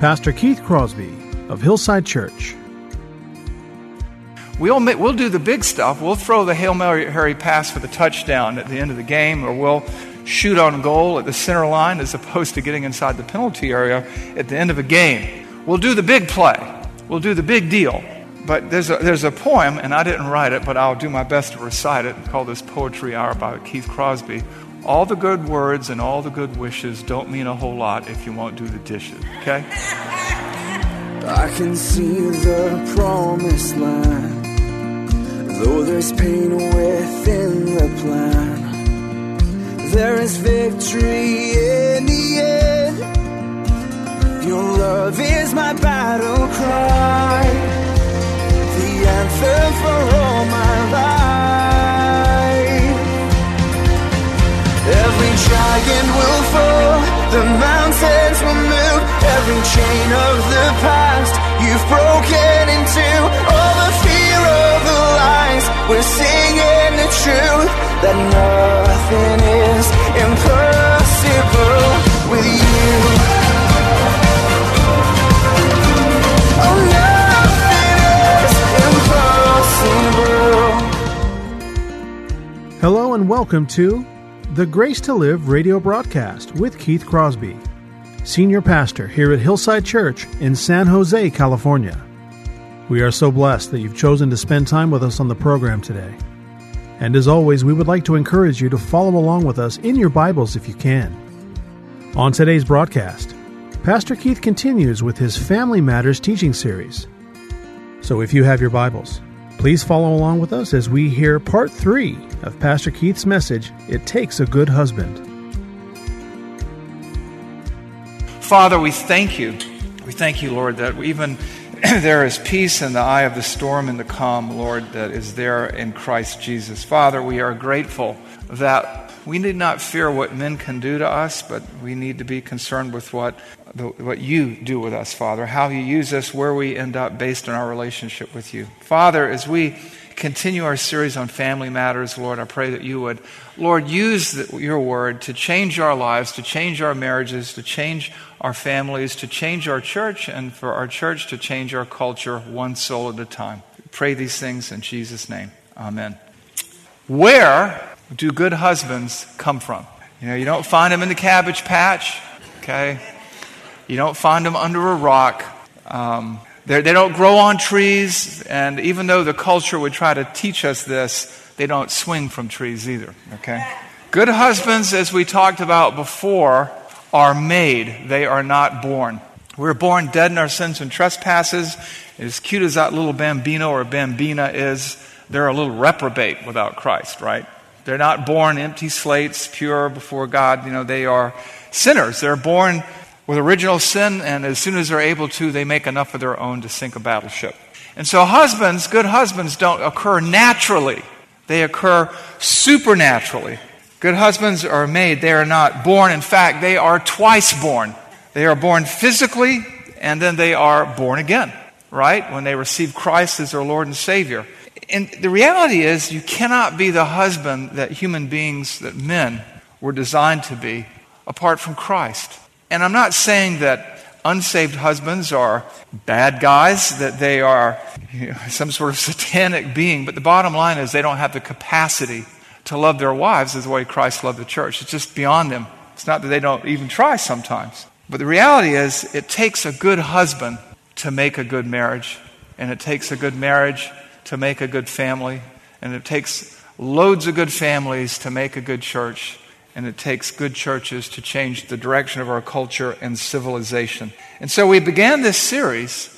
Pastor Keith Crosby of Hillside Church. We'll do the big stuff. We'll throw the Hail Mary pass for the touchdown at the end of the game, or we'll shoot on goal at the center line as opposed to getting inside the penalty area at the end of a game. We'll do the big play. We'll do the big deal. But there's a poem, and I didn't write it, but I'll do my best to recite it, called This Poetry Hour by Keith Crosby. All the good words and all the good wishes don't mean a whole lot if you won't do the dishes, okay? I can see the promised land, though there's pain within the plan. There is victory in the end. Your love is my battle cry, the answer for all my life. Every giant will fall, the mountains will move, every chain of the past you've broken into. All the fear of the lies, we're singing the truth that nothing is impossible with you. Oh, nothing is impossible. Hello and welcome to The Grace to Live radio broadcast with Keith Crosby, Senior Pastor here at Hillside Church in San Jose, California. We are so blessed that you've chosen to spend time with us on the program today. And as always, we would like to encourage you to follow along with us in your Bibles if you can. On today's broadcast, Pastor Keith continues with his Family Matters teaching series. So if you have your Bibles, please follow along with us as we hear Part 3 of Pastor Keith's message, It Takes a Good Husband. Father, we thank you. We thank you, Lord, that even there is peace in the eye of the storm and the calm, Lord, that is there in Christ Jesus. Father, we are grateful that we need not fear what men can do to us, but we need to be concerned with what you do with us, Father, how you use us, where we end up based on our relationship with you. Father, as we continue our series on family matters, Lord, I pray that you would, Lord, use your word to change our lives, to change our marriages, to change our families, to change our church, and for our church to change our culture one soul at a time. We pray these things in Jesus' name. Amen. Where do good husbands come from? You know, you don't find them in the cabbage patch, okay? You don't find them under a rock. They don't grow on trees, and even though the culture would try to teach us this, they don't swing from trees either, okay? Good husbands, as we talked about before, are made. They are not born. We're born dead in our sins and trespasses. As cute as that little bambino or bambina is, they're a little reprobate without Christ, right? They're not born empty slates, pure before God. You know, they are sinners. They're born with original sin, and as soon as they're able to, they make enough of their own to sink a battleship. And so husbands, good husbands, don't occur naturally. They occur supernaturally. Good husbands are made. They are not born. In fact, they are twice born. They are born physically, and then they are born again, right? When they receive Christ as their Lord and Savior. And the reality is, you cannot be the husband that human beings, that men, were designed to be apart from Christ. And I'm not saying that unsaved husbands are bad guys, that they are some sort of satanic being, but the bottom line is they don't have the capacity to love their wives as the way Christ loved the church. It's just beyond them. It's not that they don't even try sometimes. But the reality is, it takes a good husband to make a good marriage, and it takes a good marriage to make a good family, and it takes loads of good families to make a good church. And it takes good churches to change the direction of our culture and civilization. And so we began this series,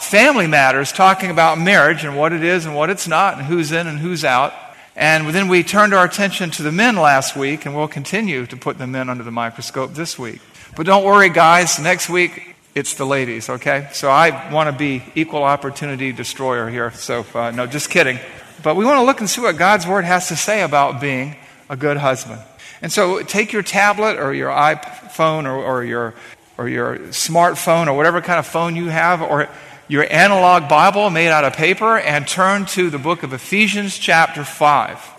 Family Matters, talking about marriage and what it is and what it's not and who's in and who's out. And then we turned our attention to the men last week, and we'll continue to put the men under the microscope this week. But don't worry, guys, next week it's the ladies, okay? So I want to be equal opportunity destroyer here, so no, just kidding. But we want to look and see what God's Word has to say about being a good husband. And so take your tablet or your iPhone or your smartphone or whatever kind of phone you have, or your analog Bible made out of paper, and turn to the book of Ephesians chapter 5,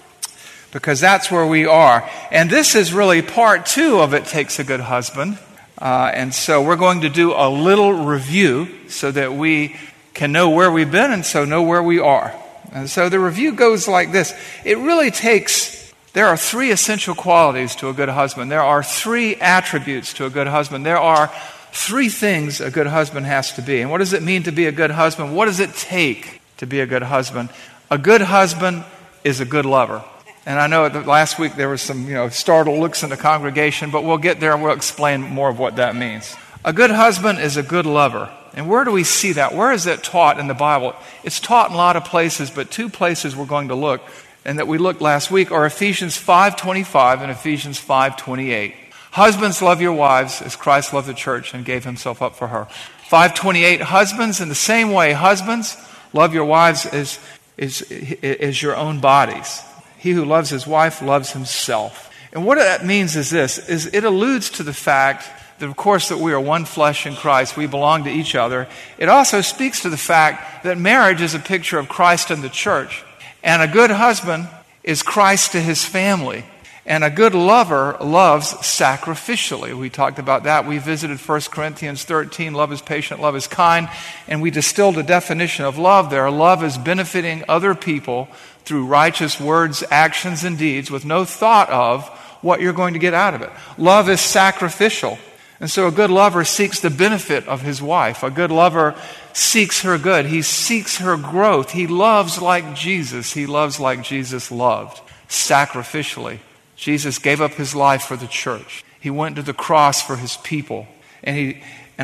because that's where we are. And this is really part 2 of It Takes a Good Husband. And so we're going to do a little review so that we can know where we've been and so know where we are. And so the review goes like this. It really takes, there are 3 essential qualities to a good husband. There are 3 attributes to a good husband. There are 3 things a good husband has to be. And what does it mean to be a good husband? What does it take to be a good husband? A good husband is a good lover. And I know that last week there were some, startled looks in the congregation, but we'll get there and we'll explain more of what that means. A good husband is a good lover. And where do we see that? Where is it taught in the Bible? It's taught in a lot of places, but 2 places we're going to look, and that we looked last week, are Ephesians 5:25 and Ephesians 5:28. Husbands, love your wives as Christ loved the church and gave himself up for her. 5:28, husbands, in the same way, husbands, love your wives as your own bodies. He who loves his wife loves himself. And what that means is this, is it alludes to the fact that, of course, that we are one flesh in Christ. We belong to each other. It also speaks to the fact that marriage is a picture of Christ and the church. And a good husband is Christ to his family. And a good lover loves sacrificially. We talked about that. We visited 1 Corinthians 13, love is patient, love is kind, and we distilled a definition of love there. Love is benefiting other people through righteous words, actions, and deeds with no thought of what you're going to get out of it. Love is sacrificial. And so a good lover seeks the benefit of his wife. A good lover seeks her good. He seeks her growth. He loves like Jesus. He loves like Jesus loved, sacrificially. Jesus gave up his life for the church. He went to the cross for his people. And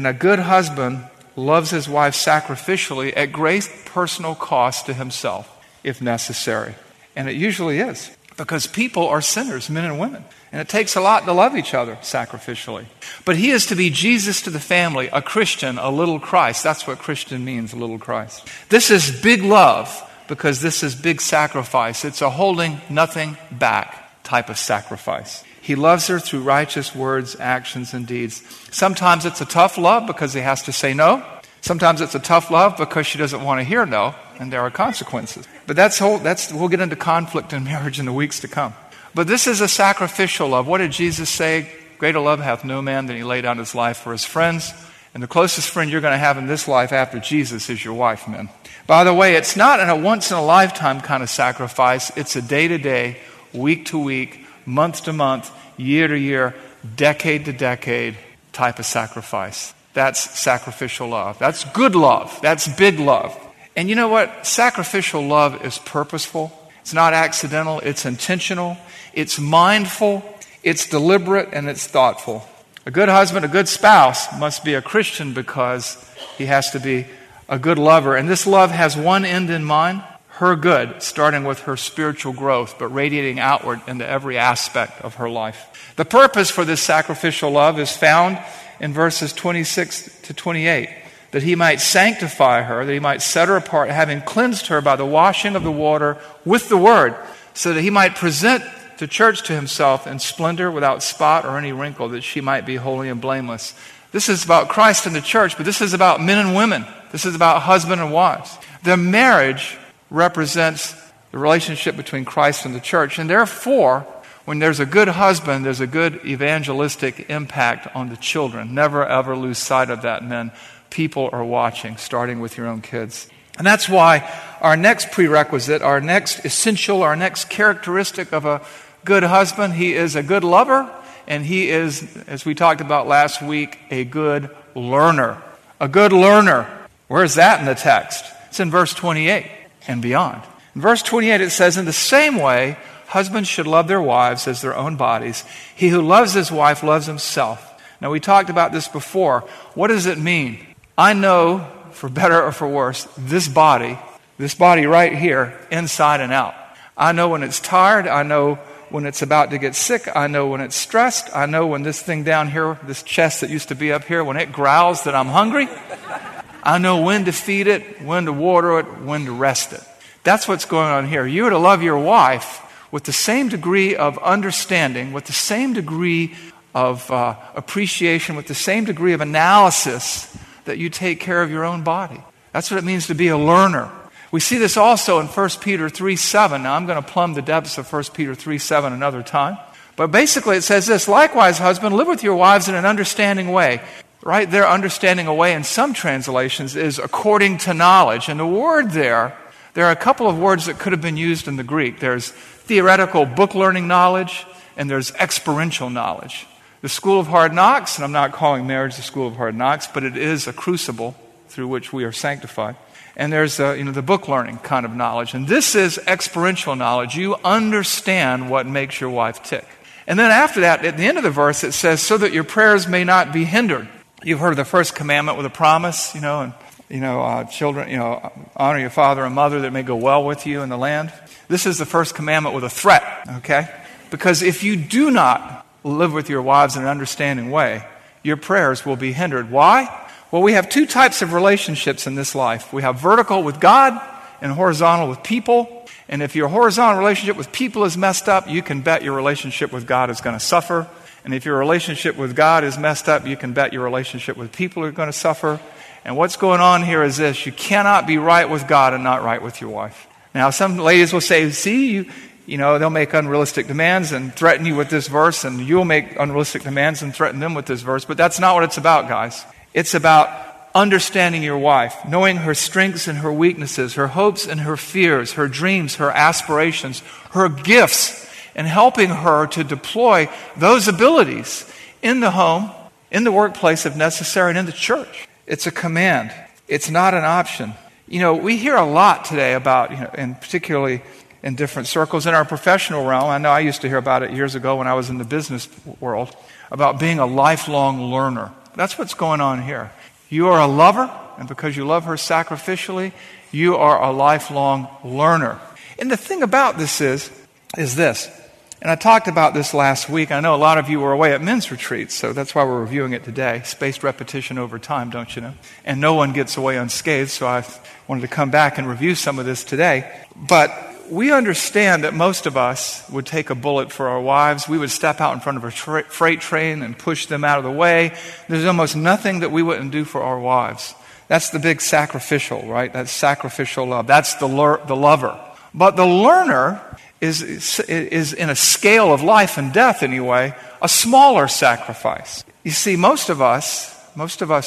a good husband loves his wife sacrificially at great personal cost to himself, if necessary. And it usually is, because people are sinners, men and women. And it takes a lot to love each other sacrificially. But he is to be Jesus to the family, a Christian, a little Christ. That's what Christian means, a little Christ. This is big love, because this is big sacrifice. It's a holding nothing back type of sacrifice. He loves her through righteous words, actions, and deeds. Sometimes it's a tough love because he has to say no. Sometimes it's a tough love because she doesn't want to hear no, and there are consequences. But we'll get into conflict in marriage in the weeks to come. But this is a sacrificial love. What did Jesus say? Greater love hath no man than he laid down his life for his friends. And the closest friend you're going to have in this life after Jesus is your wife, men. By the way, it's not a once-in-a-lifetime kind of sacrifice. It's a day-to-day, week to week, month to month, year to year, decade to decade type of sacrifice. That's sacrificial love. That's good love. That's big love. And you know what? Sacrificial love is purposeful. It's not accidental. It's intentional. It's mindful. It's deliberate, and it's thoughtful. A good husband, a good spouse must be a Christian because he has to be a good lover. And this love has one end in mind. Her good, starting with her spiritual growth, but radiating outward into every aspect of her life. The purpose for this sacrificial love is found in verses 26 to 28, that he might sanctify her, that he might set her apart, having cleansed her by the washing of the water with the word, so that he might present the church to himself in splendor without spot or any wrinkle, that she might be holy and blameless. This is about Christ and the church, but this is about men and women. This is about husband and wives. Their marriage represents the relationship between Christ and the church. And therefore, when there's a good husband, there's a good evangelistic impact on the children. Never, ever lose sight of that, men. People are watching, starting with your own kids. And that's why our next prerequisite, our next essential, our next characteristic of a good husband, he is a good lover, and he is, as we talked about last week, a good learner. A good learner. Where is that in the text? It's in verse 28. And beyond. In verse 28 it says, in the same way, husbands should love their wives as their own bodies. He who loves his wife loves himself. Now we talked about this before. What does it mean? I know, for better or for worse, this body right here, inside and out. I know when it's tired. I know when it's about to get sick. I know when it's stressed. I know when this thing down here, this chest that used to be up here, when it growls that I'm hungry. I know when to feed it, when to water it, when to rest it. That's what's going on here. You are to love your wife with the same degree of understanding, with the same degree of appreciation, with the same degree of analysis that you take care of your own body. That's what it means to be a learner. We see this also in 1 Peter 3:7. Now, I'm going to plumb the depths of 1 Peter 3:7 another time. But basically it says this: likewise, husband, live with your wives in an understanding way. Right there, understanding a way in some translations is according to knowledge. And the word there are a couple of words that could have been used in the Greek. There's theoretical book learning knowledge, and there's experiential knowledge. The school of hard knocks, and I'm not calling marriage the school of hard knocks, but it is a crucible through which we are sanctified. And there's the book learning kind of knowledge. And this is experiential knowledge. You understand what makes your wife tick. And then after that, at the end of the verse, it says, so that your prayers may not be hindered. You've heard of the first commandment with a promise, children, honor your father and mother that it may go well with you in the land. This is the first commandment with a threat, okay? Because if you do not live with your wives in an understanding way, your prayers will be hindered. Why? Well, we have two types of relationships in this life. We have vertical with God and horizontal with people. And if your horizontal relationship with people is messed up, you can bet your relationship with God is going to suffer. And if your relationship with God is messed up, you can bet your relationship with people are going to suffer. And what's going on here is this: you cannot be right with God and not right with your wife. Now, some ladies will say, see, they'll make unrealistic demands and threaten you with this verse, and you'll make unrealistic demands and threaten them with this verse. But that's not what it's about, guys. It's about understanding your wife, knowing her strengths and her weaknesses, her hopes and her fears, her dreams, her aspirations, her gifts, and helping her to deploy those abilities in the home, in the workplace if necessary, and in the church. It's a command. It's not an option. We hear a lot today about, and particularly in different circles in our professional realm. I know I used to hear about it years ago when I was in the business world, about being a lifelong learner. That's what's going on here. You are a lover, and because you love her sacrificially, you are a lifelong learner. And the thing about this is this, and I talked about this last week. I know a lot of you were away at men's retreats, so that's why we're reviewing it today. Spaced repetition over time, don't you know? And no one gets away unscathed, so I wanted to come back and review some of this today. But we understand that most of us would take a bullet for our wives. We would step out in front of a freight train and push them out of the way. There's almost nothing that we wouldn't do for our wives. That's the big sacrificial, right? That's sacrificial love. That's the lover. But the learner is in a scale of life and death anyway, a smaller sacrifice. You see, most of us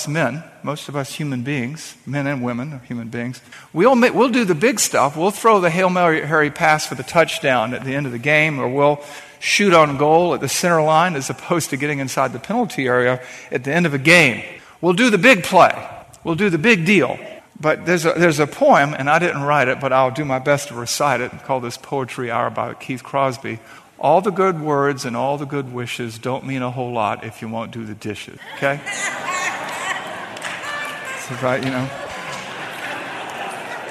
men, most of us human beings, men and women are human beings, we'll do the big stuff. We'll throw the Hail Mary pass for the touchdown at the end of the game, or we'll shoot on goal at the center line as opposed to getting inside the penalty area at the end of a game. We'll do the big play. We'll do the big deal. But there's a poem, and I didn't write it, but I'll do my best to recite it, called This Poetry Hour by Keith Crosby. All the good words and all the good wishes don't mean a whole lot if you won't do the dishes, okay? That's right,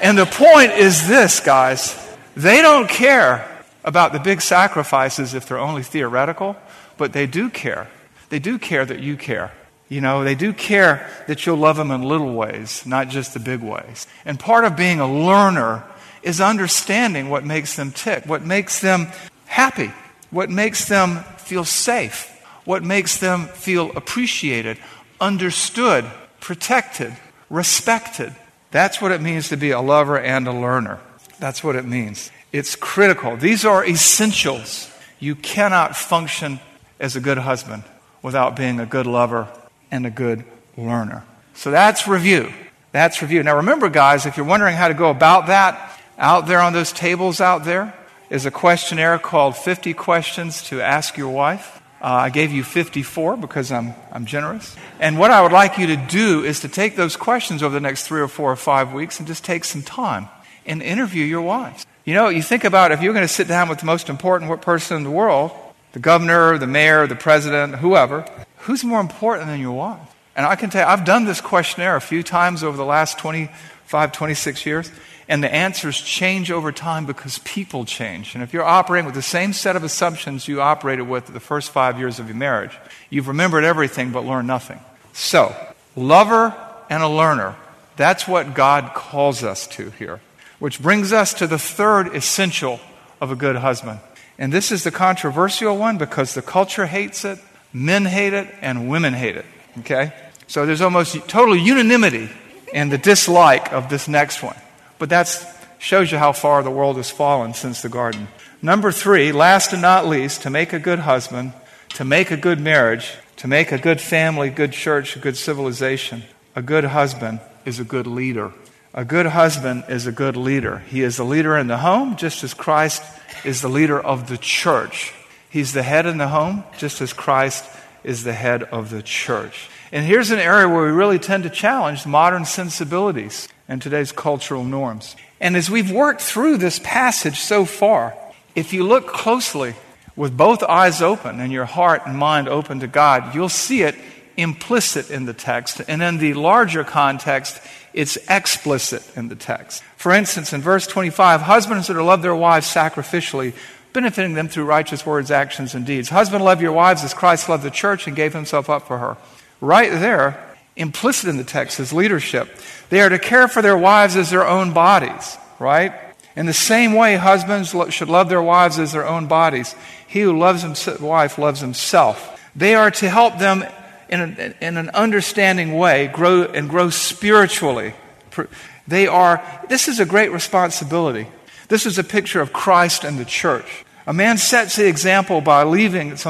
And the point is this, guys. They don't care about the big sacrifices if they're only theoretical, but they do care. They do care that you care. They do care that you'll love them in little ways, not just the big ways. And part of being a learner is understanding what makes them tick, what makes them happy, what makes them feel safe, what makes them feel appreciated, understood, protected, respected. That's what it means to be a lover and a learner. That's what it means. It's critical. These are essentials. You cannot function as a good husband without being a good lover and a good learner. So that's review. That's review. Now remember, guys, if you're wondering how to go about that, out there on those tables out there is a questionnaire called 50 Questions to Ask Your Wife. I gave you 54 because I'm generous. And what I would like you to do is to take those questions over the next 3 or 4 or 5 weeks and just take some time and interview your wives. You think about if you're going to sit down with the most important person in the world, the governor, the mayor, the president, whoever, who's more important than your wife? And I can tell you, I've done this questionnaire a few times over the last 25, 26 years, and the answers change over time because people change. And if you're operating with the same set of assumptions you operated with the first 5 years of your marriage, you've remembered everything but learned nothing. So, lover and a learner, that's what God calls us to here. Which brings us to the third essential of a good husband. And this is the controversial one because the culture hates it, men hate it, and women hate it. Okay? So there's almost total unanimity in the dislike of this next one. But that shows you how far the world has fallen since the garden. Number three, last and not least, to make a good husband, to make a good marriage, to make a good family, good church, a good civilization, a good husband is a good leader. A good husband is a good leader. He is the leader in the home, just as Christ is the leader of the church. He's the head in the home, just as Christ is the head of the church. And here's an area where we really tend to challenge modern sensibilities and today's cultural norms. And as we've worked through this passage so far, if you look closely with both eyes open and your heart and mind open to God, you'll see it implicit in the text. And in the larger context, it's explicit in the text. For instance, in verse 25, husbands that love their wives sacrificially, benefiting them through righteous words, actions, and deeds. Husband, love your wives as Christ loved the church and gave himself up for her. Right there, implicit in the text is leadership. They are to care for their wives as their own bodies, right? In the same way, husbands should love their wives as their own bodies. He who loves his wife loves himself. They are to help them in an understanding way grow spiritually. This is a great responsibility. This is a picture of Christ and the church. A man sets the example by leaving his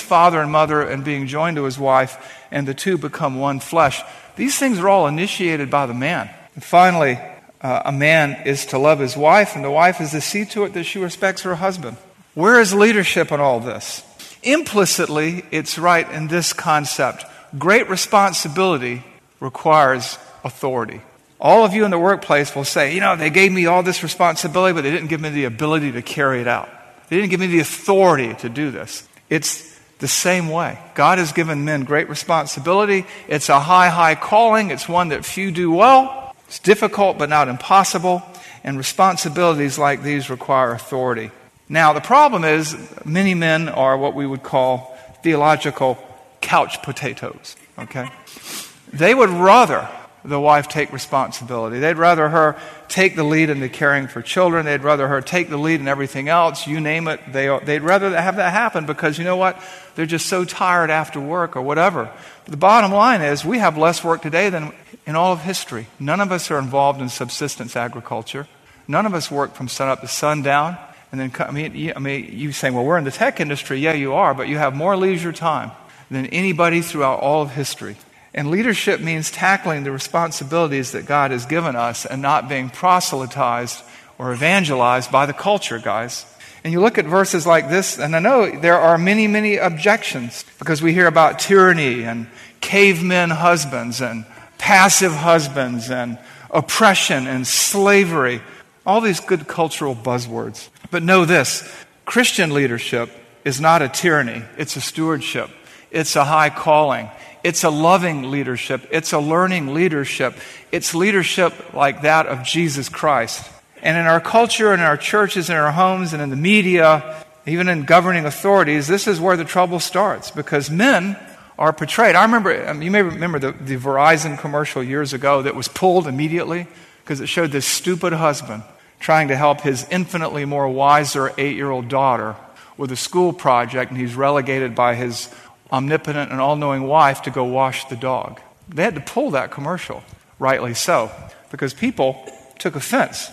father and mother and being joined to his wife, and the two become one flesh. These things are all initiated by the man. And finally, a man is to love his wife, and the wife is to see to it that she respects her husband. Where is leadership in all this? Implicitly, it's right in this concept. Great responsibility requires authority. All of you in the workplace will say, they gave me all this responsibility, but they didn't give me the ability to carry it out. They didn't give me the authority to do this. It's the same way. God has given men great responsibility. It's a high, high calling. It's one that few do well. It's difficult, but not impossible. And responsibilities like these require authority. Now, the problem is many men are what we would call theological couch potatoes, okay? They would rather the wife take responsibility. They'd rather her take the lead in the caring for children. They'd rather her take the lead in everything else. You name it. They'd rather have that happen because you know what? They're just so tired after work or whatever. But the bottom line is we have less work today than in all of history. None of us are involved in subsistence agriculture. None of us work from sunup to sundown. And then you say, well, we're in the tech industry. Yeah, you are, but you have more leisure time than anybody throughout all of history. And leadership means tackling the responsibilities that God has given us and not being proselytized or evangelized by the culture, guys. And you look at verses like this, and I know there are many, many objections because we hear about tyranny and cavemen husbands and passive husbands and oppression and slavery, all these good cultural buzzwords. But know this, Christian leadership is not a tyranny. It's a stewardship. It's a high calling. It's a loving leadership. It's a learning leadership. It's leadership like that of Jesus Christ. And in our culture, in our churches, in our homes, and in the media, even in governing authorities, this is where the trouble starts because men are portrayed. You may remember the Verizon commercial years ago that was pulled immediately because it showed this stupid husband trying to help his infinitely more wiser 8-year-old daughter with a school project, and he's relegated by his omnipotent and all-knowing wife to go wash the dog. They had to pull that commercial, rightly so, because people took offense.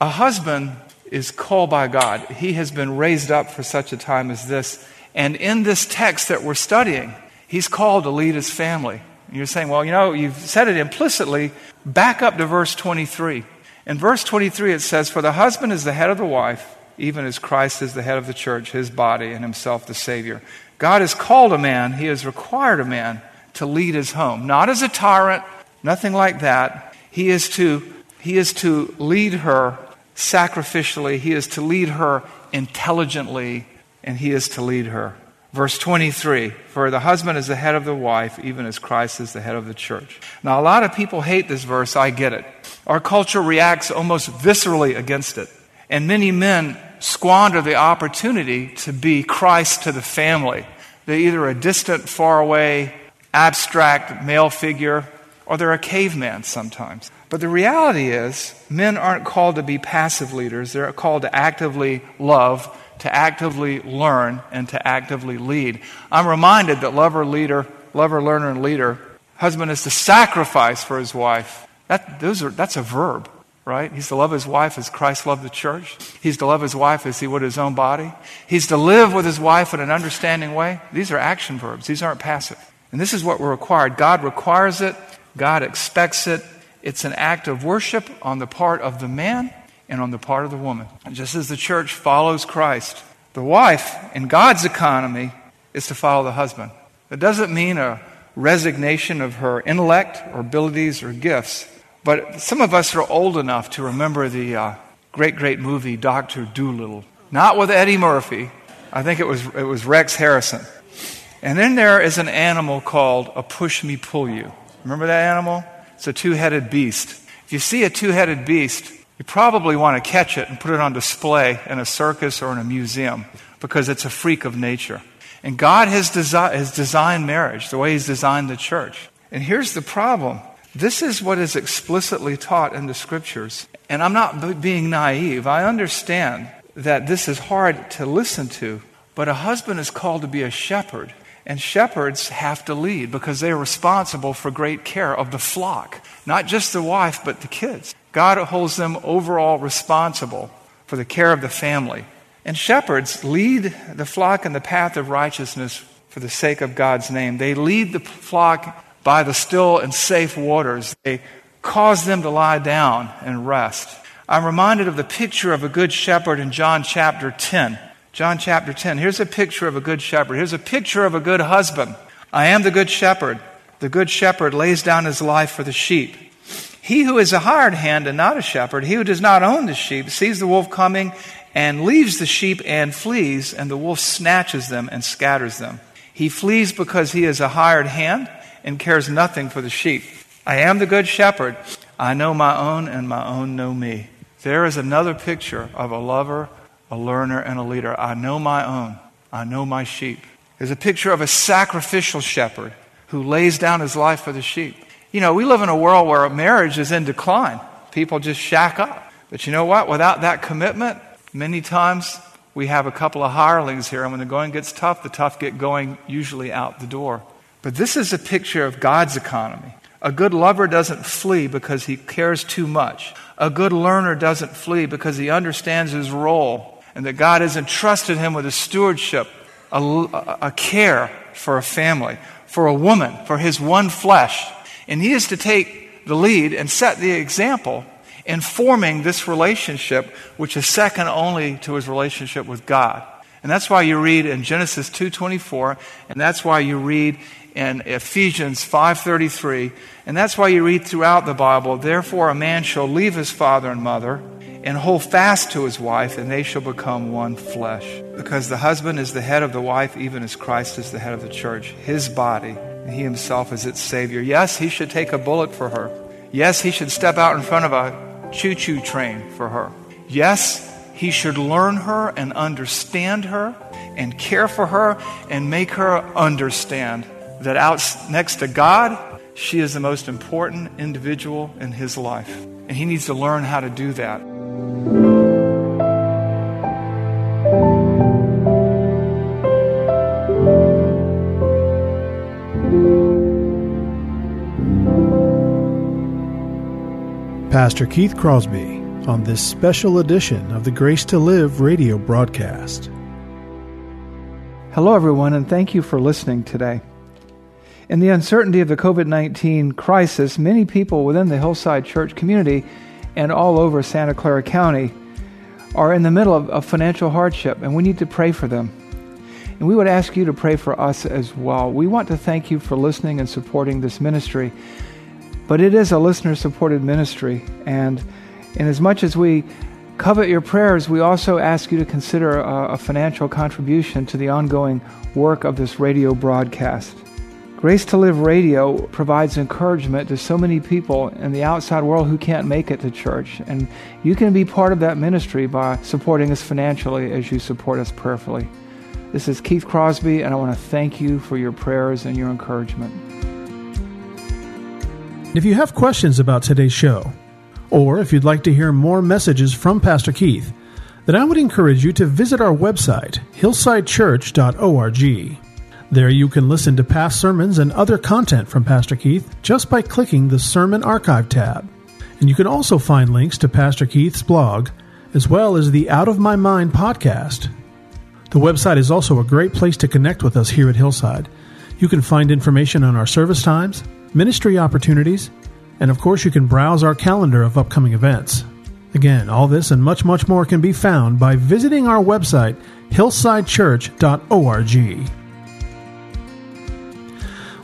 A husband is called by God. He has been raised up for such a time as this. And in this text that we're studying, he's called to lead his family. And you're saying, well, you've said it implicitly. Back up to verse 23. In verse 23 it says, "For the husband is the head of the wife, even as Christ is the head of the church, his body, and himself the Savior." God has called a man, he has required a man to lead his home. Not as a tyrant, nothing like that. He is to lead her sacrificially, he is to lead her intelligently, and he is to lead her Verse 23, for the husband is the head of the wife, even as Christ is the head of the church. Now, a lot of people hate this verse. I get it. Our culture reacts almost viscerally against it. And many men squander the opportunity to be Christ to the family. They're either a distant, faraway, abstract male figure, or they're a caveman sometimes. But the reality is, men aren't called to be passive leaders. They're called to actively love, to actively learn, and to actively lead. I'm reminded that lover, learner, and leader, husband is to sacrifice for his wife. That's a verb, right? He's to love his wife as Christ loved the church. He's to love his wife as he would his own body. He's to live with his wife in an understanding way. These are action verbs. These aren't passive. And this is what we're required. God requires it. God expects it. It's an act of worship on the part of the man and on the part of the woman. And just as the church follows Christ, the wife, in God's economy, is to follow the husband. That doesn't mean a resignation of her intellect or abilities or gifts. But some of us are old enough to remember the great movie, Dr. Dolittle. Not with Eddie Murphy. I think it was Rex Harrison. And then there is an animal called a push-me-pull-you. Remember that animal? It's a two-headed beast. If you see a two-headed beast, you probably want to catch it and put it on display in a circus or in a museum because it's a freak of nature. And God has designed marriage the way he's designed the church. And here's the problem. This is what is explicitly taught in the scriptures. And I'm not being naive. I understand that this is hard to listen to, but a husband is called to be a shepherd. And shepherds have to lead because they are responsible for great care of the flock. Not just the wife, but the kids. God holds them overall responsible for the care of the family. And shepherds lead the flock in the path of righteousness for the sake of God's name. They lead the flock by the still and safe waters. They cause them to lie down and rest. I'm reminded of the picture of a good shepherd in John chapter 10. John chapter 10. Here's a picture of a good shepherd. Here's a picture of a good husband. I am the good shepherd. The good shepherd lays down his life for the sheep. He who is a hired hand and not a shepherd, he who does not own the sheep, sees the wolf coming and leaves the sheep and flees, and the wolf snatches them and scatters them. He flees because he is a hired hand and cares nothing for the sheep. I am the good shepherd. I know my own, and my own know me. There is another picture of a lover, a learner, and a leader. I know my own. I know my sheep. There's a picture of a sacrificial shepherd who lays down his life for the sheep. You know, we live in a world where marriage is in decline. People just shack up. But you know what? Without that commitment, many times we have a couple of hirelings here, and when the going gets tough, the tough get going usually out the door. But this is a picture of God's economy. A good lover doesn't flee because he cares too much. A good learner doesn't flee because he understands his role, and that God has entrusted him with a stewardship, a care for a family, for a woman, for his one flesh. And he is to take the lead and set the example in forming this relationship, which is second only to his relationship with God. And that's why you read in Genesis 2:24, and that's why you read in Ephesians 5:33, and that's why you read throughout the Bible, therefore a man shall leave his father and mother, and hold fast to his wife, and they shall become one flesh. Because the husband is the head of the wife, even as Christ is the head of the church, his body, and he himself is its Savior. Yes, he should take a bullet for her. Yes, he should step out in front of a choo-choo train for her. Yes, he should learn her and understand her and care for her and make her understand that out next to God, she is the most important individual in his life. And he needs to learn how to do that. Pastor Keith Crosby on this special edition of the Grace to Live radio broadcast. Hello, everyone, and thank you for listening today. In the uncertainty of the COVID-19 crisis, many people within the Hillside Church community and all over Santa Clara County are in the middle of financial hardship, and we need to pray for them. And we would ask you to pray for us as well. We want to thank you for listening and supporting this ministry. But it is a listener-supported ministry, and in as much as we covet your prayers, we also ask you to consider a financial contribution to the ongoing work of this radio broadcast. Grace to Live Radio provides encouragement to so many people in the outside world who can't make it to church, and you can be part of that ministry by supporting us financially as you support us prayerfully. This is Keith Crosby, and I want to thank you for your prayers and your encouragement. If you have questions about today's show, or if you'd like to hear more messages from Pastor Keith, then I would encourage you to visit our website, hillsidechurch.org. There you can listen to past sermons and other content from Pastor Keith just by clicking the Sermon Archive tab. And you can also find links to Pastor Keith's blog, as well as the Out of My Mind podcast. The website is also a great place to connect with us here at Hillside. You can find information on our service times, ministry opportunities, and of course you can browse our calendar of upcoming events. Again, all this and much, much more can be found by visiting our website, hillsidechurch.org.